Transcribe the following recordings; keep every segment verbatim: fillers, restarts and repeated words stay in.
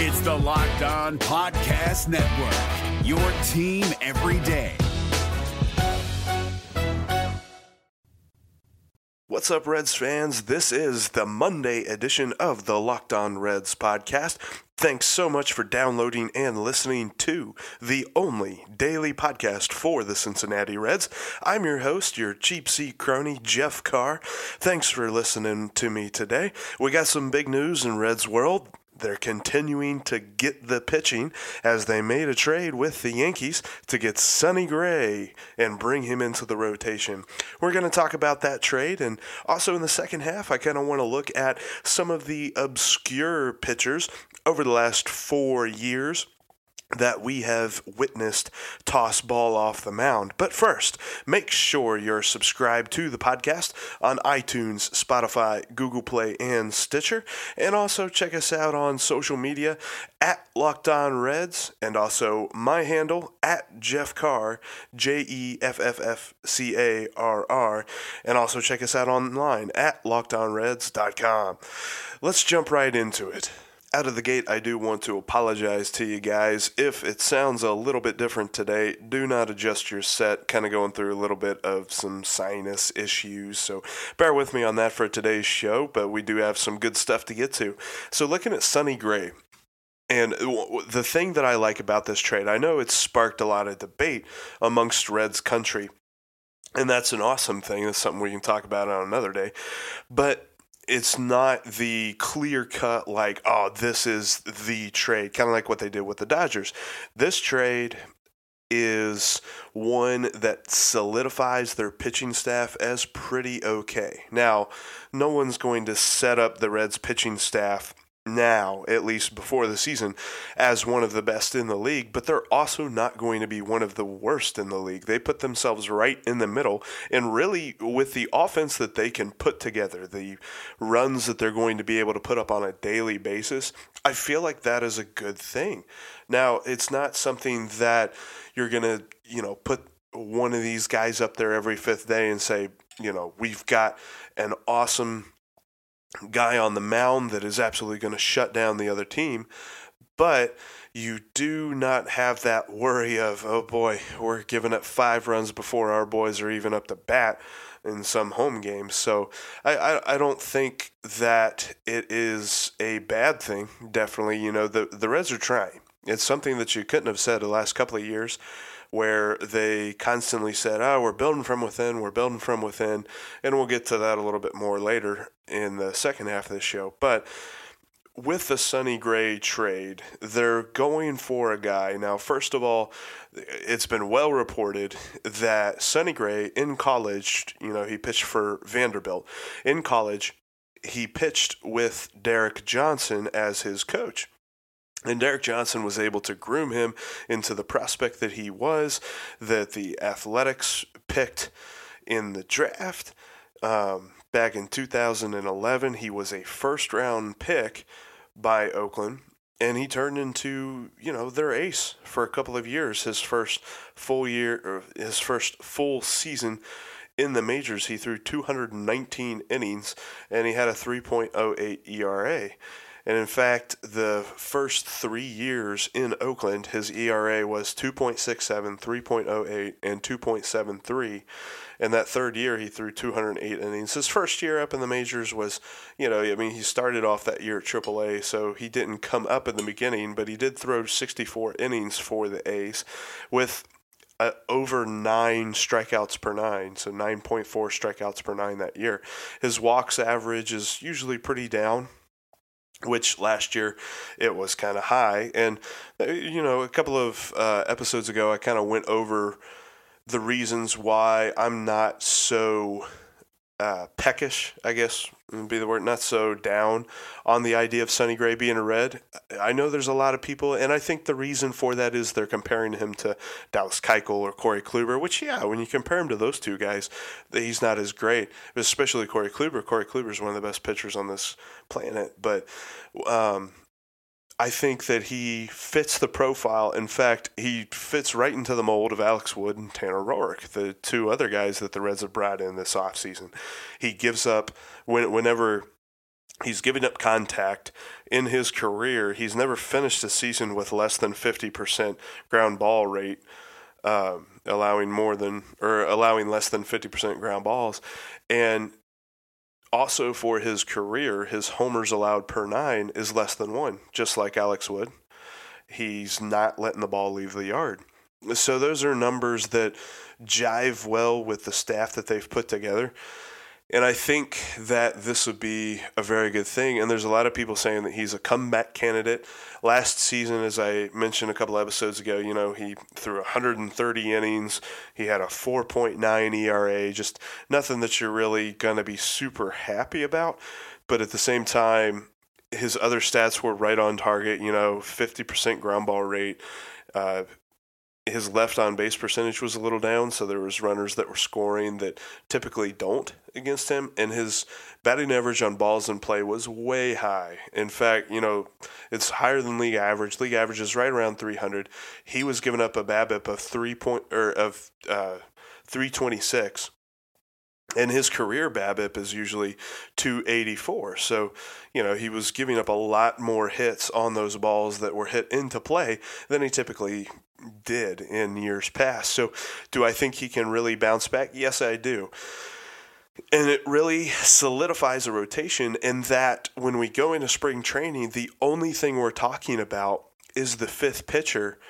It's the Locked On Podcast Network, your team every day. What's up, Reds fans? This is the Monday edition of the Locked On Reds podcast. Thanks so much for downloading and listening to the only daily podcast for the Cincinnati Reds. I'm your host, your cheap seat crony, Jeff Carr. Thanks for listening to me today. We got some big news in Reds world. They're continuing to get the pitching as they made a trade with the Yankees to get Sonny Gray and bring him into the rotation. We're going to talk about that trade, and also in the second half, I kind of want to look at some of the obscure pitchers over the last four years that we have witnessed toss ball off the mound. But first, make sure you're subscribed to the podcast on iTunes, Spotify, Google Play, and Stitcher. And also check us out on social media at Locked On Reds, and also my handle at Jeff Carr, J E F F F C A R R. And also check us out online at Locked On Reds dot com. Let's jump right into it. Out of the gate, I do want to apologize to you guys. If it sounds a little bit different today, do not adjust your set. Kind of going through a little bit of some sinus issues, so bear with me on that for today's show, but we do have some good stuff to get to. So looking at Sonny Gray, and the thing that I like about this trade, I know it's sparked a lot of debate amongst Reds country, and that's an awesome thing. That's something we can talk about on another day, but it's not the clear-cut, like, oh, this is the trade, kind of like what they did with the Dodgers. This trade is one that solidifies their pitching staff as pretty okay. Now, no one's going to set up the Reds' pitching staff now, at least before the season, as one of the best in the league, but they're also not going to be one of the worst in the league. They put themselves right in the middle, and really with the offense that they can put together, the runs that they're going to be able to put up on a daily basis, I feel like that is a good thing. Now, it's not something that you're going to, you know, put one of these guys up there every fifth day and say, you know, we've got an awesome guy on the mound that is absolutely going to shut down the other team, but you do not have that worry of, oh boy, we're giving up five runs before our boys are even up to bat in some home games. So I, I, I don't think that it is a bad thing. Definitely, you know, the, the Reds are trying. It's something that you couldn't have said the last couple of years, where they constantly said, oh, we're building from within, we're building from within, and we'll get to that a little bit more later in the second half of this show. But with the Sonny Gray trade, they're going for a guy. Now, first of all, it's been well reported that Sonny Gray in college, you know, he pitched for Vanderbilt. In college, he pitched with Derek Johnson as his coach. And Derek Johnson was able to groom him into the prospect that he was, that the Athletics picked in the draft. Um, back in two thousand eleven, he was a first-round pick by Oakland, and he turned into, you know, their ace for a couple of years. His first full year, or his first full season in the majors, he threw two hundred nineteen innings, and he had a three point oh eight E R A. And in fact, the first three years in Oakland, his E R A was two point six seven, three point oh eight, and two point seven three. And that third year, he threw two hundred eight innings. His first year up in the majors was, you know, I mean, he started off that year at triple A, so he didn't come up in the beginning, but he did throw sixty-four innings for the A's with Uh, over nine strikeouts per nine, so nine point four strikeouts per nine that year. His walks average is usually pretty down, which last year it was kind of high. And, you know, a couple of uh, episodes ago, I kind of went over the reasons why I'm not so uh, peckish, I guess would be the word, not so down on the idea of Sonny Gray being a Red. I know there's a lot of people, and I think the reason for that is they're comparing him to Dallas Keuchel or Corey Kluber, which, yeah, when you compare him to those two guys, he's not as great, especially Corey Kluber. Corey Kluber is one of the best pitchers on this planet, but um, I think that he fits the profile. In fact, he fits right into the mold of Alex Wood and Tanner Roark, the two other guys that the Reds have brought in this offseason. He gives up when, whenever He's given up contact in his career. He's never finished a season with less than fifty percent ground ball rate, um, allowing more than or allowing less than fifty percent ground balls. And also for his career, his homers allowed per nine is less than one, just like Alex Wood. He's not letting the ball leave the yard. So those are numbers that jive well with the staff that they've put together. And I think that this would be a very good thing. And there's a lot of people saying that he's a comeback candidate. Last season, as I mentioned a couple episodes ago, you know, he threw one hundred thirty innings. He had a four point nine E R A, just nothing that you're really going to be super happy about. But at the same time, his other stats were right on target, you know, fifty percent ground ball rate. Uh, his left on base percentage was a little down, so there was runners that were scoring that typically don't against him, and his batting average on balls in play was way high. In fact, you know, it's higher than league average. League average is right around three hundred. He was giving up a BABIP of three point or of uh, three twenty-six, and his career BABIP is usually two eighty-four. So, you know, he was giving up a lot more hits on those balls that were hit into play than he typically did in years past. So do I think he can really bounce back? Yes, I do. And it really solidifies a rotation in that when we go into spring training, the only thing we're talking about is the fifth pitcher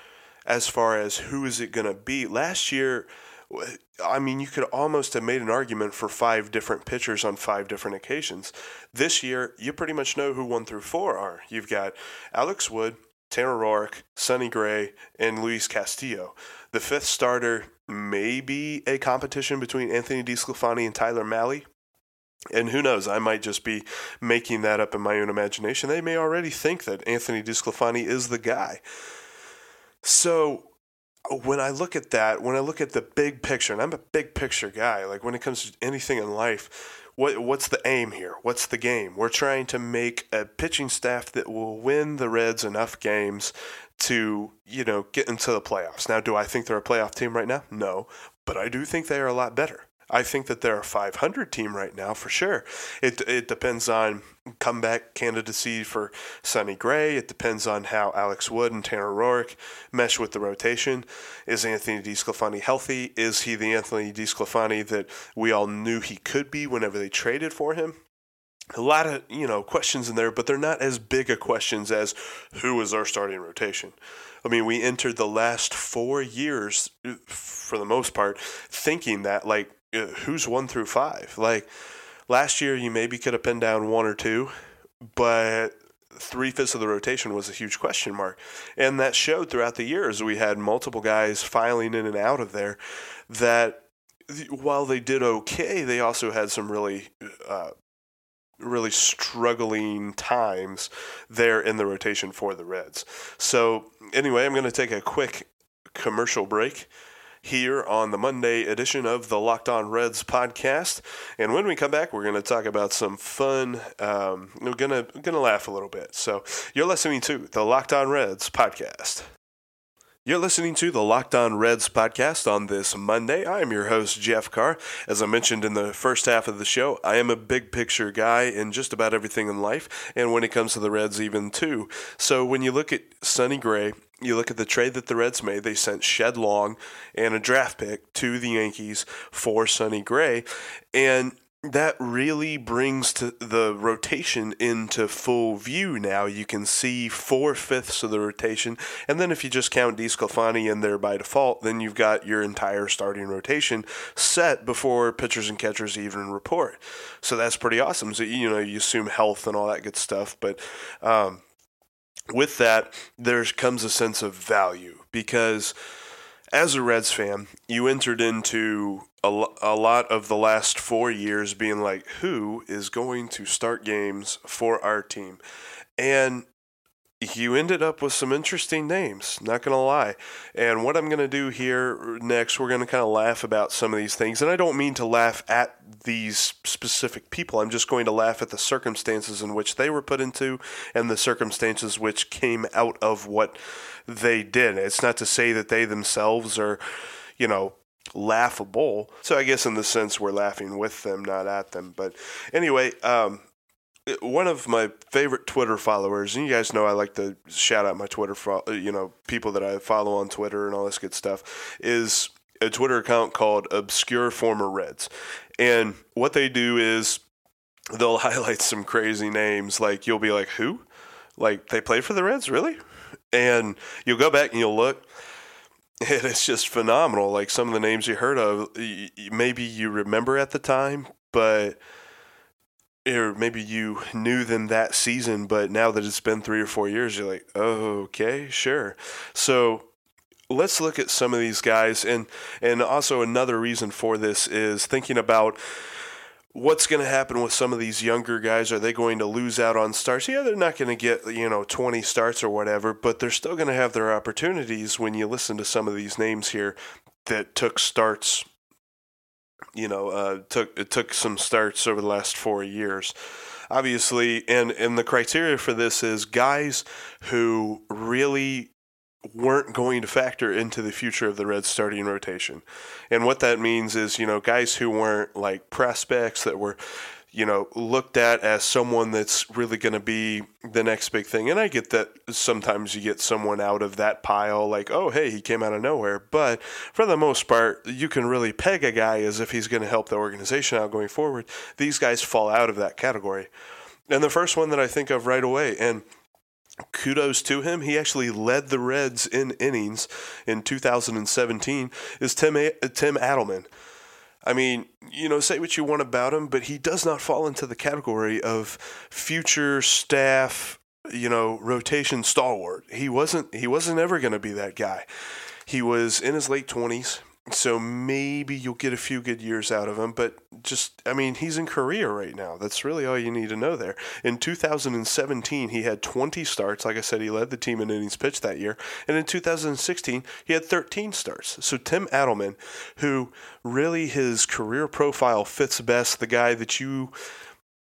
as far as who is it going to be. Last year, I mean, you could almost have made an argument for five different pitchers on five different occasions. This year, you pretty much know who one through four are. You've got Alex Wood, Tanner Roark, Sonny Gray, and Luis Castillo. The fifth starter may be a competition between Anthony DiSclafani and Tyler Mahle. And who knows, I might just be making that up in my own imagination. They may already think that Anthony DiSclafani is the guy. So when I look at that, when I look at the big picture, and I'm a big picture guy, like when it comes to anything in life, What what's the aim here? What's the game? We're trying to make a pitching staff that will win the Reds enough games to, you know, get into the playoffs. Now, do I think they're a playoff team right now? No, but I do think they are a lot better. I think that they're a five hundred team right now for sure. It it depends on comeback candidacy for Sonny Gray. It depends on how Alex Wood and Tanner Roark mesh with the rotation. Is Anthony DiSclafani healthy? Is he the Anthony DiSclafani that we all knew he could be whenever they traded for him? A lot of, you know, questions in there, but they're not as big a questions as who is our starting rotation. I mean, we entered the last four years, for the most part, thinking that, like, who's one through five? Like last year, you maybe could have pinned down one or two, but three-fifths of the rotation was a huge question mark. And that showed throughout the years. We had multiple guys filing in and out of there that while they did okay, they also had some really, uh, really struggling times there in the rotation for the Reds. So anyway, I'm going to take a quick commercial break here on the Monday edition of the Locked On Reds podcast. And when we come back, we're going to talk about some fun. Um, we're going to going to laugh a little bit. So you're listening to the Locked On Reds podcast. You're listening to the Locked On Reds podcast on this Monday. I am your host, Jeff Carr. As I mentioned in the first half of the show, I am a big picture guy in just about everything in life, and when it comes to the Reds even too. So when you look at Sonny Gray, you look at the trade that the Reds made. They sent Shed Long and a draft pick to the Yankees for Sonny Gray, and that really brings to the rotation into full view now. You can see four-fifths of the rotation, and then if you just count DiSclafani in there by default, then you've got your entire starting rotation set before pitchers and catchers even report. So that's pretty awesome. So, you know, you assume health and all that good stuff, but um, with that, there comes a sense of value because as a Reds fan, you entered into a, a lot of the last four years being like, who is going to start games for our team? And you ended up with some interesting names, not going to lie. And what I'm going to do here next, we're going to kind of laugh about some of these things. And I don't mean to laugh at these specific people. I'm just going to laugh at the circumstances in which they were put into and the circumstances which came out of what they did. It's not to say that they themselves are, you know, laughable. So I guess in the sense we're laughing with them, not at them. But anyway, um, one of my favorite Twitter followers, and you guys know I like to shout out my Twitter, fo- you know, people that I follow on Twitter and all this good stuff, is a Twitter account called Obscure Former Reds. And what they do is they'll highlight some crazy names. Like, you'll be like, who? Like, they played for the Reds? Really? And you'll go back and you'll look, and it's just phenomenal. Like, some of the names you heard of, maybe you remember at the time, but... or maybe you knew them that season, but now that it's been three or four years, you're like, oh, okay, sure. So let's look at some of these guys. And, and also another reason for this is thinking about what's going to happen with some of these younger guys. Are they going to lose out on starts? Yeah, they're not going to get, you know, twenty starts or whatever, but they're still going to have their opportunities when you listen to some of these names here that took starts. You know, uh, took it took some starts over the last four years, obviously. And, and the criteria for this is guys who really weren't going to factor into the future of the Reds starting rotation. And what that means is, you know, guys who weren't like prospects that were, you know, looked at as someone that's really going to be the next big thing. And I get that sometimes you get someone out of that pile, like, oh, hey, he came out of nowhere. But for the most part, you can really peg a guy as if he's going to help the organization out going forward. These guys fall out of that category. And the first one that I think of right away, and kudos to him, he actually led the Reds in innings in two thousand seventeen, is Tim a- Tim Adelman. I mean, you know, say what you want about him, but he does not fall into the category of future staff, you know, rotation stalwart. He wasn't he wasn't ever going to be that guy. He was in his late twenties, so maybe you'll get a few good years out of him, but just, I mean, he's in Korea right now. That's really all you need to know there. In two thousand seventeen, he had twenty starts. Like I said, he led the team in innings pitched that year. And in two thousand sixteen, he had thirteen starts. So Tim Adelman, who really his career profile fits best, the guy that you,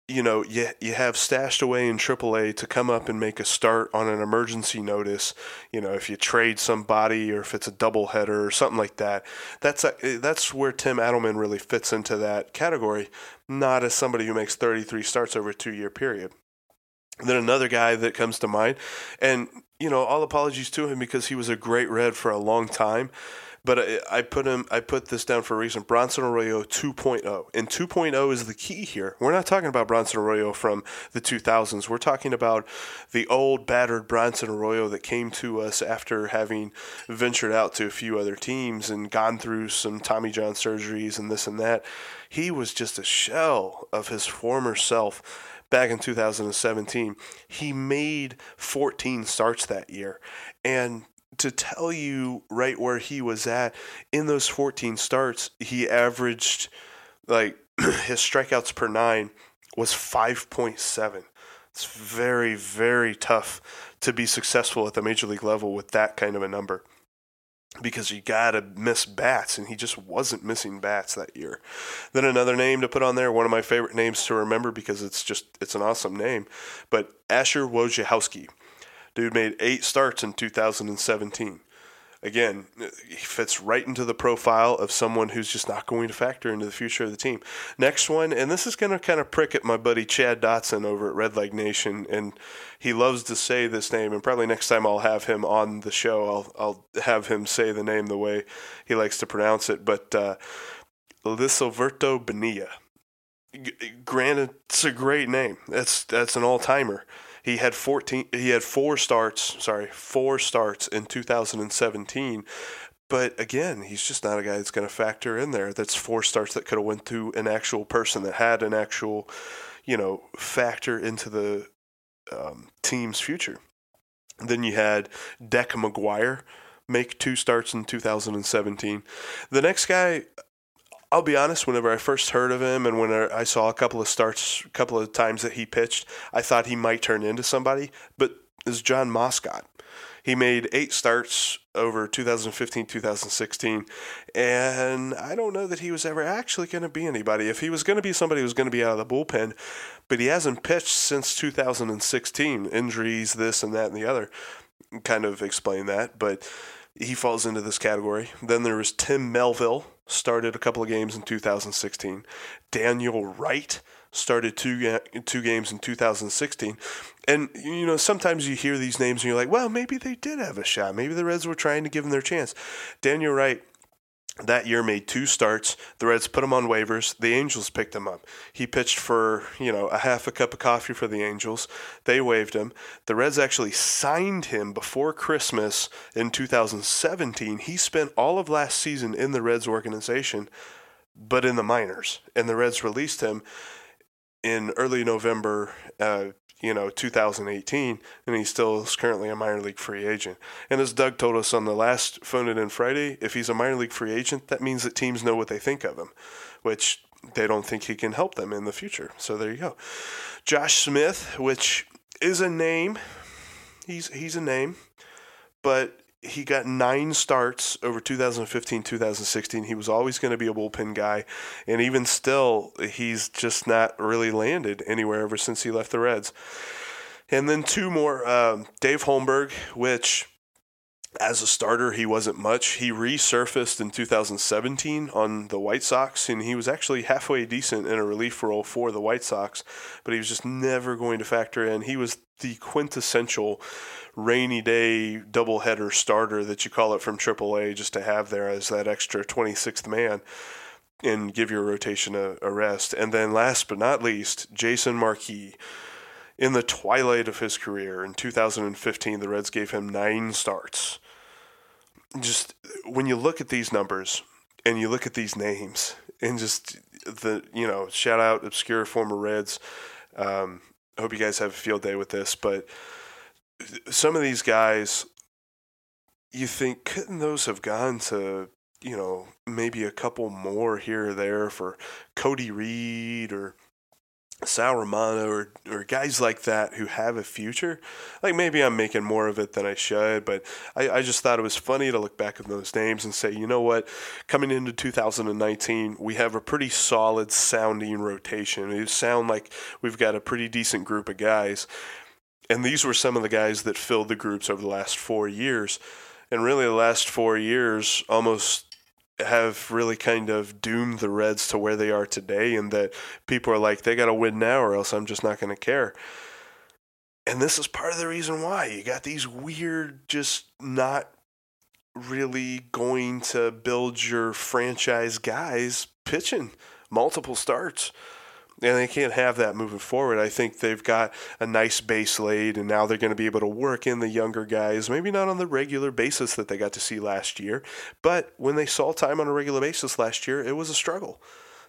you know, you, you have stashed away in triple A to come up and make a start on an emergency notice, you know, if you trade somebody or if it's a doubleheader or something like that. That's a, that's where Tim Adelman really fits into that category, not as somebody who makes thirty-three starts over a two-year period. And then another guy that comes to mind, and, you know, all apologies to him because he was a great Red for a long time, but I, I put him. I put this down for a reason. Bronson Arroyo two point oh. And two point oh is the key here. We're not talking about Bronson Arroyo from the two thousands. We're talking about the old, battered Bronson Arroyo that came to us after having ventured out to a few other teams and gone through some Tommy John surgeries and this and that. He was just a shell of his former self. Back in two thousand seventeen, he made fourteen starts that year. And to tell you right where he was at, in those fourteen starts, he averaged, like, his strikeouts per nine was five point seven. It's very, very tough to be successful at the major league level with that kind of a number, because you got to miss bats, and he just wasn't missing bats that year. Then another name to put on there, one of my favorite names to remember because it's just, it's an awesome name, but Asher Wojciechowski. Dude made eight starts in two thousand seventeen. Again, he fits right into the profile of someone who's just not going to factor into the future of the team. Next one, and this is going to kind of prick at my buddy Chad Dotson over at Red Leg Nation, and he loves to say this name, and probably next time I'll have him on the show, I'll I'll have him say the name the way he likes to pronounce it, but uh, Lissalberto Bonilla. G- granted, it's a great name. That's that's an all-timer. He had fourteen. He had four starts. Sorry, four starts in two thousand seventeen. But again, he's just not a guy that's going to factor in there. That's four starts that could have went to an actual person that had an actual, you know, factor into the um, team's future. Then you had Deck McGuire make two starts in two thousand seventeen. The next guy, I'll be honest, whenever I first heard of him and when I saw a couple of starts, a couple of times that he pitched, I thought he might turn into somebody, but it's John Moscott. He made eight starts over two thousand fifteen, two thousand sixteen, and I don't know that he was ever actually going to be anybody. If he was going to be somebody, he was going to be out of the bullpen, but he hasn't pitched since two thousand sixteen. Injuries, this and that and the other kind of explain that, but he falls into this category. Then there was Tim Melville. Started a couple of games in two thousand sixteen. Daniel Wright started two ga- two games in two thousand sixteen. And, you know, sometimes you hear these names and you're like, well, maybe they did have a shot. Maybe the Reds were trying to give them their chance. Daniel Wright that year made two starts. The Reds put him on waivers. The Angels picked him up. He pitched for, you know, a half a cup of coffee for the Angels. They waived him. The Reds actually signed him before Christmas in two thousand seventeen. He spent all of last season in the Reds organization, but in the minors. And the Reds released him in early November, uh, you know, two thousand eighteen, and he still is currently a minor league free agent. And as Doug told us on the last Phone It In Friday, if he's a minor league free agent, that means that teams know what they think of him, which they don't think he can help them in the future. So there you go. Josh Smith, which is a name. He's he's a name, but he got nine starts over two thousand fifteen, two thousand sixteen. He was always going to be a bullpen guy. And even still, he's just not really landed anywhere ever since he left the Reds. And then two more, um, Dave Holmberg, which as a starter, he wasn't much. He resurfaced in two thousand seventeen on the White Sox, and he was actually halfway decent in a relief role for the White Sox, but he was just never going to factor in. He was the quintessential rainy day doubleheader starter that you call it from triple A just to have there as that extra twenty-sixth man and give your rotation a, a rest. And then last but not least, Jason Marquis. In the twilight of his career, in two thousand fifteen, the Reds gave him nine starts. Just when you look at these numbers and you look at these names and just the, you know, shout out Obscure Former Reds. Um, hope you guys have a field day with this, but some of these guys, you think, couldn't those have gone to, you know, maybe a couple more here or there for Cody Reed or Sal Romano or, or guys like that who have a future? Like maybe I'm making more of it than I should, but I, I just thought it was funny to look back at those names and say, you know what, coming into two thousand nineteen, we have a pretty solid sounding rotation. It sound like we've got a pretty decent group of guys. And these were some of the guys that filled the groups over the last four years. And really the last four years almost have really kind of doomed the Reds to where they are today, and that people are like, they got to win now or else I'm just not going to care. And this is part of the reason why. You got these weird, just not really going to build your franchise guys pitching multiple starts. And they can't have that moving forward. I think they've got a nice base laid, and now they're going to be able to work in the younger guys, maybe not on the regular basis that they got to see last year, but when they saw time on a regular basis last year, it was a struggle.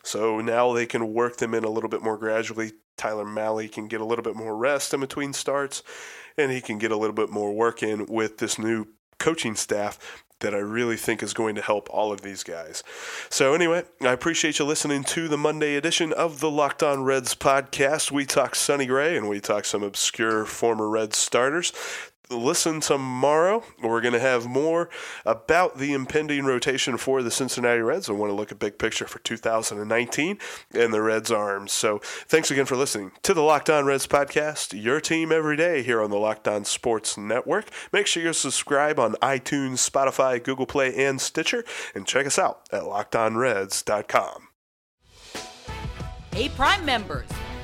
So now they can work them in a little bit more gradually. Tyler Mahle can get a little bit more rest in between starts, and he can get a little bit more work in with this new coaching staff that I really think is going to help all of these guys. So anyway, I appreciate you listening to the Monday edition of the Locked On Reds podcast. We talk Sonny Gray and we talk some obscure former Reds starters. Listen tomorrow. We're going to have more about the impending rotation for the Cincinnati Reds. I want to look at big picture for two thousand nineteen and the Reds' arms. So thanks again for listening to the Locked On Reds podcast, your team every day here on the Locked On Sports Network. Make sure you subscribe on iTunes, Spotify, Google Play, and Stitcher, and check us out at Locked On Reds dot com. Hey, Prime members.